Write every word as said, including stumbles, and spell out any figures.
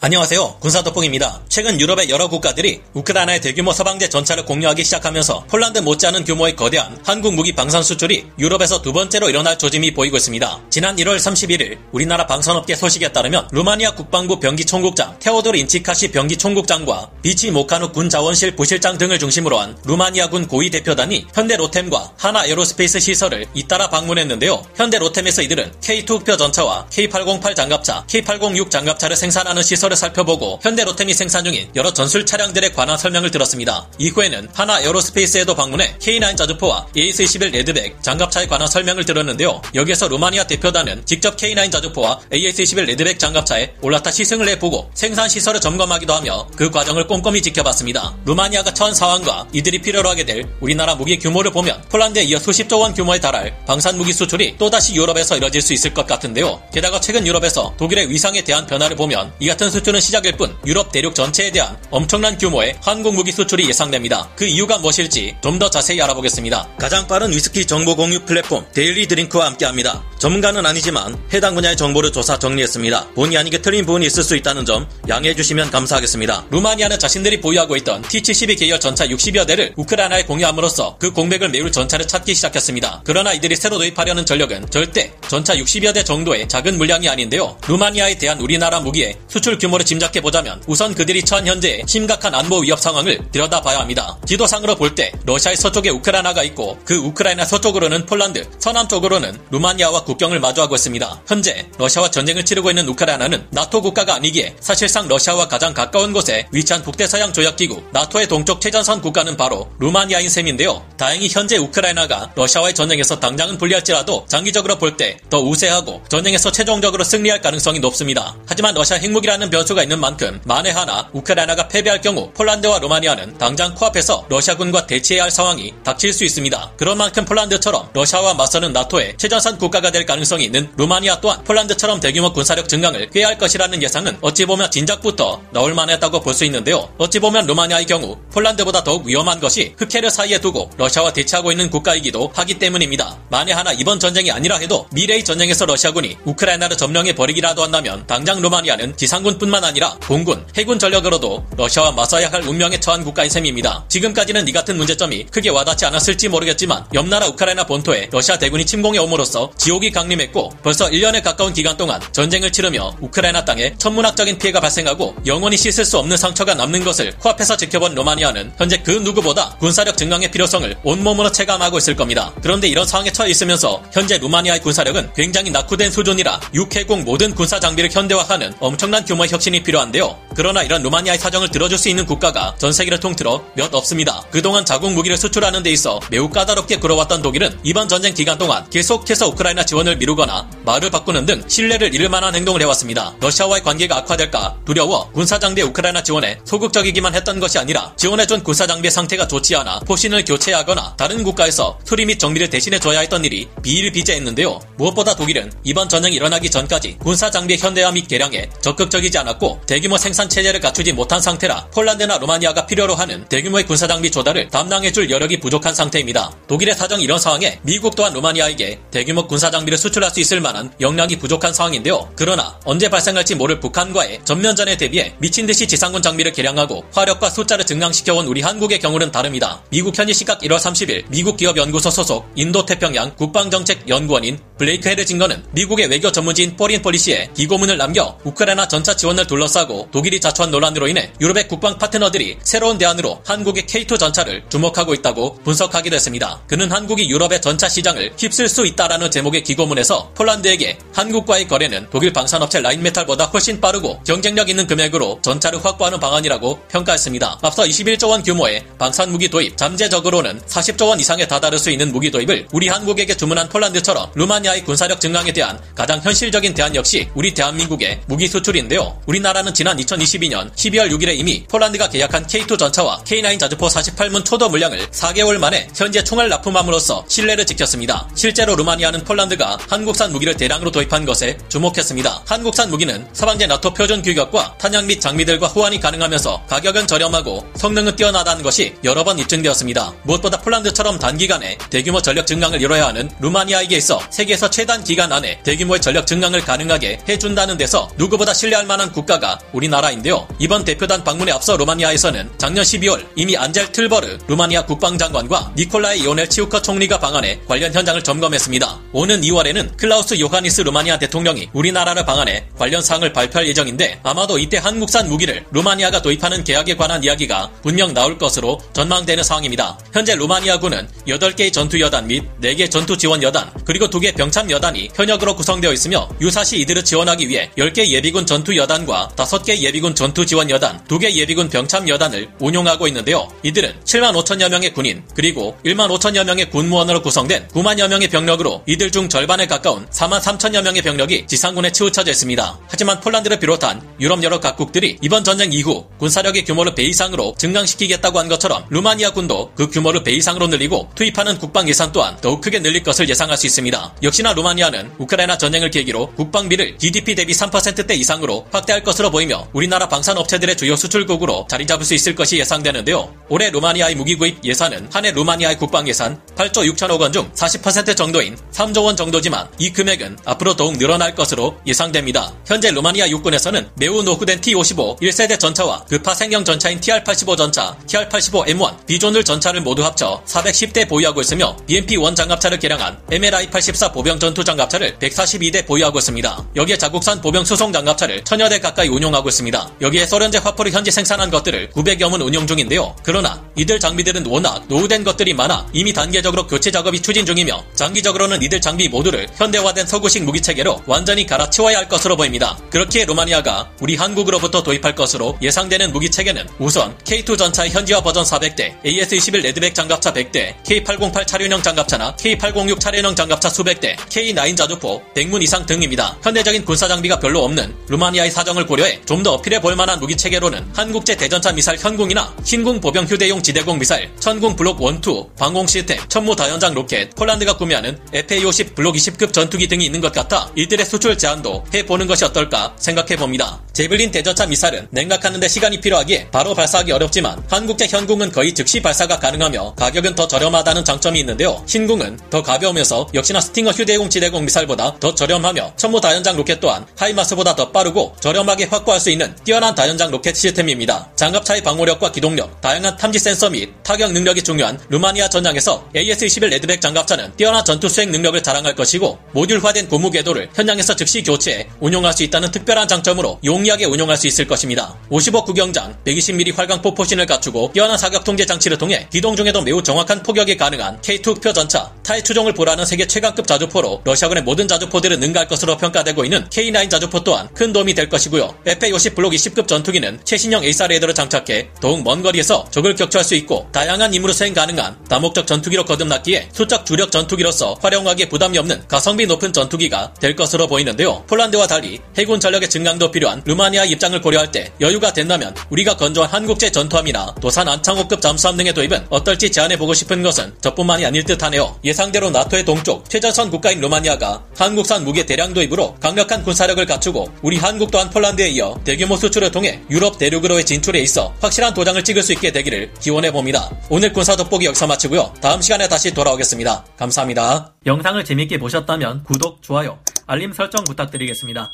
안녕하세요. 군사도폭입니다. 최근 유럽의 여러 국가들이 우크라이나의 대규모 서방제 전차를 공유하기 시작하면서 폴란드 못지않은 규모의 거대한 한국 무기 방산 수출이 유럽에서 두 번째로 일어날 조짐이 보이고 있습니다. 지난 일월 삼십일일 우리나라 방산업계 소식에 따르면 루마니아 국방부 병기총국장 테오도르 인치카시 병기총국장과 비치 모카누 군자원실 부실장 등을 중심으로 한 루마니아군 고위대표단이 현대로템과 하나 에어로스페이스 시설을 잇따라 방문했는데요. 현대로템에서 이들은 케이투 흑표 전차와 케이 팔공팔 장갑차, 케이 팔공육 장갑차를 생산하는 시설 를 살펴보고 현대로템이 생산 중인 여러 전술 차량들에 관한 설명을 들었습니다. 이후에는 하나 에어로스페이스에도 방문해 케이 나인 자주포와 에이에스 이십일 레드백 장갑차에 관한 설명을 들었는데요. 여기에서 루마니아 대표단은 직접 케이 나인 자주포와 에이에스 이십일 레드백 장갑차에 올라타 시승을 해보고 생산 시설을 점검하기도 하며 그 과정을 꼼꼼히 지켜봤습니다. 루마니아가 처한 상황과 이들이 필요로 하게 될 우리나라 무기 규모를 보면 폴란드에 이어 수십조 원 규모에 달할 방산 무기 수출이 또다시 유럽에서 이뤄질 수 있을 것 같은데요. 게다가 최근 유럽에서 독일의 위상에 대한 변화를 보면 이 같은 수출은 시작일 뿐 유럽 대륙 전체에 대한 엄청난 규모의 한국 무기 수출이 예상됩니다. 그 이유가 무엇일지 좀 더 자세히 알아보겠습니다. 가장 빠른 위스키 정보 공유 플랫폼 데일리 드링크와 함께합니다. 전문가는 아니지만 해당 분야의 정보를 조사 정리했습니다. 본의 아니게 틀린 부분이 있을 수 있다는 점 양해해 주시면 감사하겠습니다. 루마니아는 자신들이 보유하고 있던 티 칠십이 계열 전차 육십여 대를 우크라이나에 공유함으로써 그 공백을 메울 전차를 찾기 시작했습니다. 그러나 이들이 새로 도입하려는 전력은 절대 전차 육십여 대 정도의 작은 물량이 아닌데요. 루마니아에 대한 우리나라 무기의 수출 규모를 짐작해보자면 우선 그들이 처한 현재의 심각한 안보 위협 상황을 들여다봐야 합니다. 지도상으로 볼 때 러시아의 서쪽에 우크라이나가 있고 그 우크라이나 서쪽으로는 폴란드, 서남쪽으로는 루마니아와 국경을 마주하고 있습니다. 현재 러시아와 전쟁을 치르고 있는 우크라이나는 나토 국가가 아니기에 사실상 러시아와 가장 가까운 곳에 위치한 북대서양조약기구 나토의 동쪽 최전선 국가는 바로 루마니아인 셈인데요. 다행히 현재 우크라이나가 러시아와의 전쟁에서 당장은 불리할지라도 장기적으로 볼 때 더 우세하고 전쟁에서 최종적으로 승리할 가능성이 높습니다. 하지만 러시아 핵무기라는 변수가 있는 만큼 만에 하나 우크라이나가 패배할 경우 폴란드와 루마니아는 당장 코앞에서 러시아군과 대치해야 할 상황이 닥칠 수 있습니다. 그런 만큼 폴란드처럼 러시아와 맞서는 나토의 최전선 국가가 될 가능성이 있는 루마니아 또한 폴란드처럼 대규모 군사력 증강을 꾀할 할 것이라는 예상은 어찌 보면 진작부터 나올만했다고 볼 수 있는데요. 어찌 보면 루마니아의 경우 폴란드보다 더욱 위험한 것이 흑해를 사이에 두고 러시아와 대치하고 있는 국가이기도 하기 때문입니다. 만에 하나 이번 전쟁이 아니라 해도 미래의 전쟁에서 러시아군이 우크라이나를 점령해버리기라도 한다면 당장 루마니아는 지상군 뿐만 아니라 공군, 해군 전력으로도 러시아와 맞서야 할 운명에 처한 국가인 셈입니다. 지금까지는 이 같은 문제점이 크게 와닿지 않았을지 모르겠지만 옆나라 우크라이나 본토에 러시아 대군이 침공해 옴으로써 지옥이 강림했고 벌써 일 년에 가까운 기간 동안 전쟁을 치르며 우크라이나 땅에 천문학적인 피해가 발생하고 영원히 씻을 수 없는 상처가 남는 것을 코앞에서 지켜본 루마니아는 현재 그 누구보다 군사력 증강의 필요성을 온몸으로 체감하고 있을 겁니다. 그런데 이런 상황에 처해 있으면서 현재 루마니아의 군사력은 굉장히 낙후된 수준이라 육해공 모든 군사 장비를 현대화하는 엄청난 규모의 혁신이 필요한데요. 그러나 이런 루마니아의 사정을 들어줄 수 있는 국가가 전 세계를 통틀어 몇 없습니다. 그동안 자국 무기를 수출하는 데 있어 매우 까다롭게 굴어왔던 독일은 이번 전쟁 기간 동안 계속해서 우크라이나 지원을 미루거나 말을 바꾸는 등 신뢰를 잃을 만한 행동을 해왔습니다. 러시아와의 관계가 악화될까 두려워 군사장비 우크라이나 지원에 소극적이기만 했던 것이 아니라 지원해준 군사장비의 상태가 좋지 않아 포신을 교체하거나 다른 국가에서 수리 및 정비를 대신해줘야 했던 일이 비일비재했는데요. 무엇보다 독일은 이번 전쟁이 일어나기 전까지 군사장비의 현대화 및 개량에 적극적이지 않았고 대규모 생산 체제를 갖추지 못한 상태라 폴란드나 루마니아가 필요로 하는 대규모의 군사장비 조달을 담당해줄 여력이 부족한 상태입니다. 독일의 사정 이런 상황에 미국 또한 루마니아에게 대규모 군사장비를 수출할 수 있을 만한 역량이 부족한 상황인데요. 그러나 언제 발생할지 모를 북한과의 전면전에 대비해 미친듯이 지상군 장비를 개량하고 화력과 숫자를 증강시켜온 우리 한국의 경우는 다릅니다. 미국 현지 시각 일월 삼십일 미국 기업연구소 소속 인도태평양 국방정책연구원인 블레이크 헤르징거는 미국의 외교 전문지인 포린 폴리시에 기고문을 남겨 우크라이나 전차 지원을 둘러싸고 독일이 자초한 논란으로 인해 유럽의 국방 파트너들이 새로운 대안으로 한국의 케이투 전차를 주목하고 있다고 분석하기도 했습니다. 그는 한국이 유럽의 전차 시장을 휩쓸 수 있다라는 제목의 기고문에서 폴란드에게 한국과의 거래는 독일 방산업체 라인메탈보다 훨씬 빠르고 경쟁력 있는 금액으로 전차를 확보하는 방안이라고 평가했습니다. 앞서 이십일조 원 규모의 방산무기 도입, 잠재적으로는 사십조 원 이상에 다다를 수 있는 무기 도입을 우리 한국에게 주문한 폴란드처럼 루마니아의 군사력 증강에 대한 가장 현실적인 대안 역시 우리 대한민국의 무기 수출인데요. 있으며 우리나라는 지난 이천이십이년 십이월 육일에 이미 폴란드가 계약한 케이 투 전차와 케이 나인 자주포 사십팔문 초도 물량을 사개월 만에 현재 총알 납품함으로써 신뢰를 지켰습니다. 실제로 루마니아는 폴란드가 한국산 무기를 대량으로 도입한 것에 주목했습니다. 한국산 무기는 서방제 나토 표준 규격과 탄약 및 장비들과 호환이 가능하면서 가격은 저렴하고 성능은 뛰어나다는 것이 여러 번 입증되었습니다. 무엇보다 폴란드처럼 단기간에 대규모 전력 증강을 이뤄야 하는 루마니아에게 있어 세계에서 최단 기간 안에 대규모의 전력 증강을 가능하게 해준다는 데서 누구보다 신뢰할 만한 국가가 우리나라인데요. 이번 대표단 방문에 앞서 루마니아에서는 작년 십이월 이미 안젤 틀버르 루마니아 국방장관과 니콜라의 이오넬 치우커 총리가 방한해 관련 현장을 점검했습니다. 오는 이월에는 클라우스 요가니스 루마니아 대통령이 우리나라를 방한해 관련 사항을 발표할 예정인데 아마도 이때 한국산 무기를 루마니아가 도입하는 계약에 관한 이야기가 분명 나올 것으로 전망되는 상황입니다. 현재 루마니아군은 여덟 개의 전투여단 및 네 개의 전투지원여단 그리고 두 개의 병참여단이 현역으로 구성되어 있으며 유사시 이들을 지원하기 위해 열 개의 예비군 전투여단과 다섯 개의 예비군 전투지원여단, 두 개의 예비군 병참여단을 운용하고 있는데요. 이들은 칠만 오천여 명의 군인 그리고 일만 오천여 명의 군무원으로 구성된 구만여 명의 병력으로 이들 중 절반에 가까운 사만 삼천여 명의 병력이 지상군에 치우쳐져 있습니다. 하지만 폴란드를 비롯한 유럽 여러 각국들이 이번 전쟁 이후 군사력의 규모를 배 이상으로 증강시키겠다고 한 것처럼 루마니아 군도 그 규모를 배 이상으로 늘리고 투입하는 국방 예산 또한 더욱 크게 늘릴 것을 예상할 수 있습니다. 역시나 루마니아는 우크라이나 전쟁을 계기로 국방비를 지디피 대비 삼 퍼센트대 이상으로 확대할 것으로 보이며 우리나라 방산업체들의 주요 수출국으로 자리 잡을 수 있을 것이 예상되는데요. 올해 루마니아의 무기 구입 예산은 한해 루마니아의 국방 예산 팔조 육천억 원 중 사십 퍼센트 정도인 삼조 원 정도지만 이 금액은 앞으로 더욱 늘어날 것으로 예상됩니다. 현재 루마니아 육군에서는 매우 노후된 티 오십오 일 세대 전차와 그 파생형 전차인 티 알 팔십오 전차, 티 알 팔십오 엠 원, 비조늘 전차를 모두 합쳐 사백십대 보유하고 있으며 비엠피 원 장갑차를 개량한 엠엘아이 팔십사 보병 전투 장갑차를 백사십이대 보유하고 있습니다. 여기에 자국산 보병 수송 장갑차를 천여대 가까이 운용하고 있습니다. 여기에 소련제 화포를 현지 생산한 것들을 구백여문 운용 중인데요. 그러나 이들 장비들은 워낙 노후된 것들이 많아 이미 단계적으로 교체 작업이 추진 중이며 장기적으로는 이들 장비 모두를 현대화된 서구식 무기체계로 완전히 갈아치워야 할 것으로 보입니다. 그렇기에 루마니아가 우리 한국으로부터 도입할 것으로 예상되는 무기체계는 우선 케이 투 전차의 현지화 버전 사백대, 에이에스 이십일 레드백 장갑차 백대, 케이 팔공팔 차륜형 장갑차나 케이 팔공육 차륜형 장갑차 수백대, 케이 나인 자주포, 백문 이상 등입니다. 현대적인 군사장비가 별로 없는 루마니아의 사정을 고려해 좀 더 어필해 볼 만한 무기체계로는 한국제 대전차 미사일 현궁이나 신궁 보병 휴대용 지대공 미사일, 천궁 블록 일, 이, 방공 시스템, 천무 다연장 로켓, 폴란드가 구매하는 에프에이 오십 블록 이십급 전투기 등이 있는 것 같아 이들의 수출 제한도 해보는 것이 어떨까 생각해봅니다. 제블린 대전차 미사일은 냉각하는데 시간이 필요하기에 바로 발사하기 어렵지만 한국제 현궁은 거의 즉시 발사가 가능하며 가격은 더 저렴하다는 장점이 있는데요. 신궁은 더 가벼우면서 역시나 스팅어 휴대용 지대공 미사일보다 더 저렴하며 천무 다연장 로켓 또한 하이마스보다 더 빠르고 저렴하게 확보할 수 있는 뛰어난 다연장 로켓 시스템입니다. 장갑차의 방호력과 기동력, 다양한 탐지 센서 및 타격 능력이 중요한 루마니아 전장에서 에이에스 이십일 레드백 장갑차는 뛰어난 전투 수행 능력을 자랑할 것이고 모듈화된 고무 궤도를 현장에서 즉시 교체해 운용할 수 있다는 특별한 장점으로 용이하게 운용할 수 있을 것입니다. 오십오 구경장, 백이십 밀리미터 활강포 포신을 갖추고 뛰어난 사격 통제 장치를 통해 기동 중에도 매우 정확한 포격이 가능한 케이 투 흑표 전차, 타의 추종을 보라는 세계 최강급 자주포로 러시아군의 모든 자주포들을 능가할 것으로 평가되고 있는 케이 나인 자주포 또한 큰 도움이 될 것이고요. 에프에이 오십 블록 이십급 전투기는 최신형 에이에스에이 레이더를 장착해 더욱 먼 거리에서 적을 격추할 수 있고 다양한 임무로 수행 가능한 다목적 전투기로 거듭났기에 수적 주력 전투기로서 활용하기에 부담이 없는 가성비 높은 전투기가 될 것으로 보이는데요. 폴란드와 달리 해군 전력의 증강도 필요한 루마니아 입장을 고려할 때 여유가 된다면 우리가 건조한 한국제 전투함이나 도산 안창호급 잠수함 등의 도입은 어떨지 제안해보고 싶은 것은 저뿐만이 아닐 듯하네요. 예상대로 나토의 동쪽 최전선 국가인 루마니아가 한국산 무기 대량 도입으로 강력한 군사력을 갖추고 우리 한국 또한 폴란드에 이어 대규모 수출을 통해 유럽 대륙으로의 진출에 있어 확실한 도장을 찍을 수 있게 되기를 기원해봅니다. 오늘 군사 돋보기 여기서 마치고요. 다음 시간에 다시 돌아오겠습니다. 감사합니다. 영상을 재밌게 보셨다면 구독, 좋아요, 알림 설정 부탁드리겠습니다.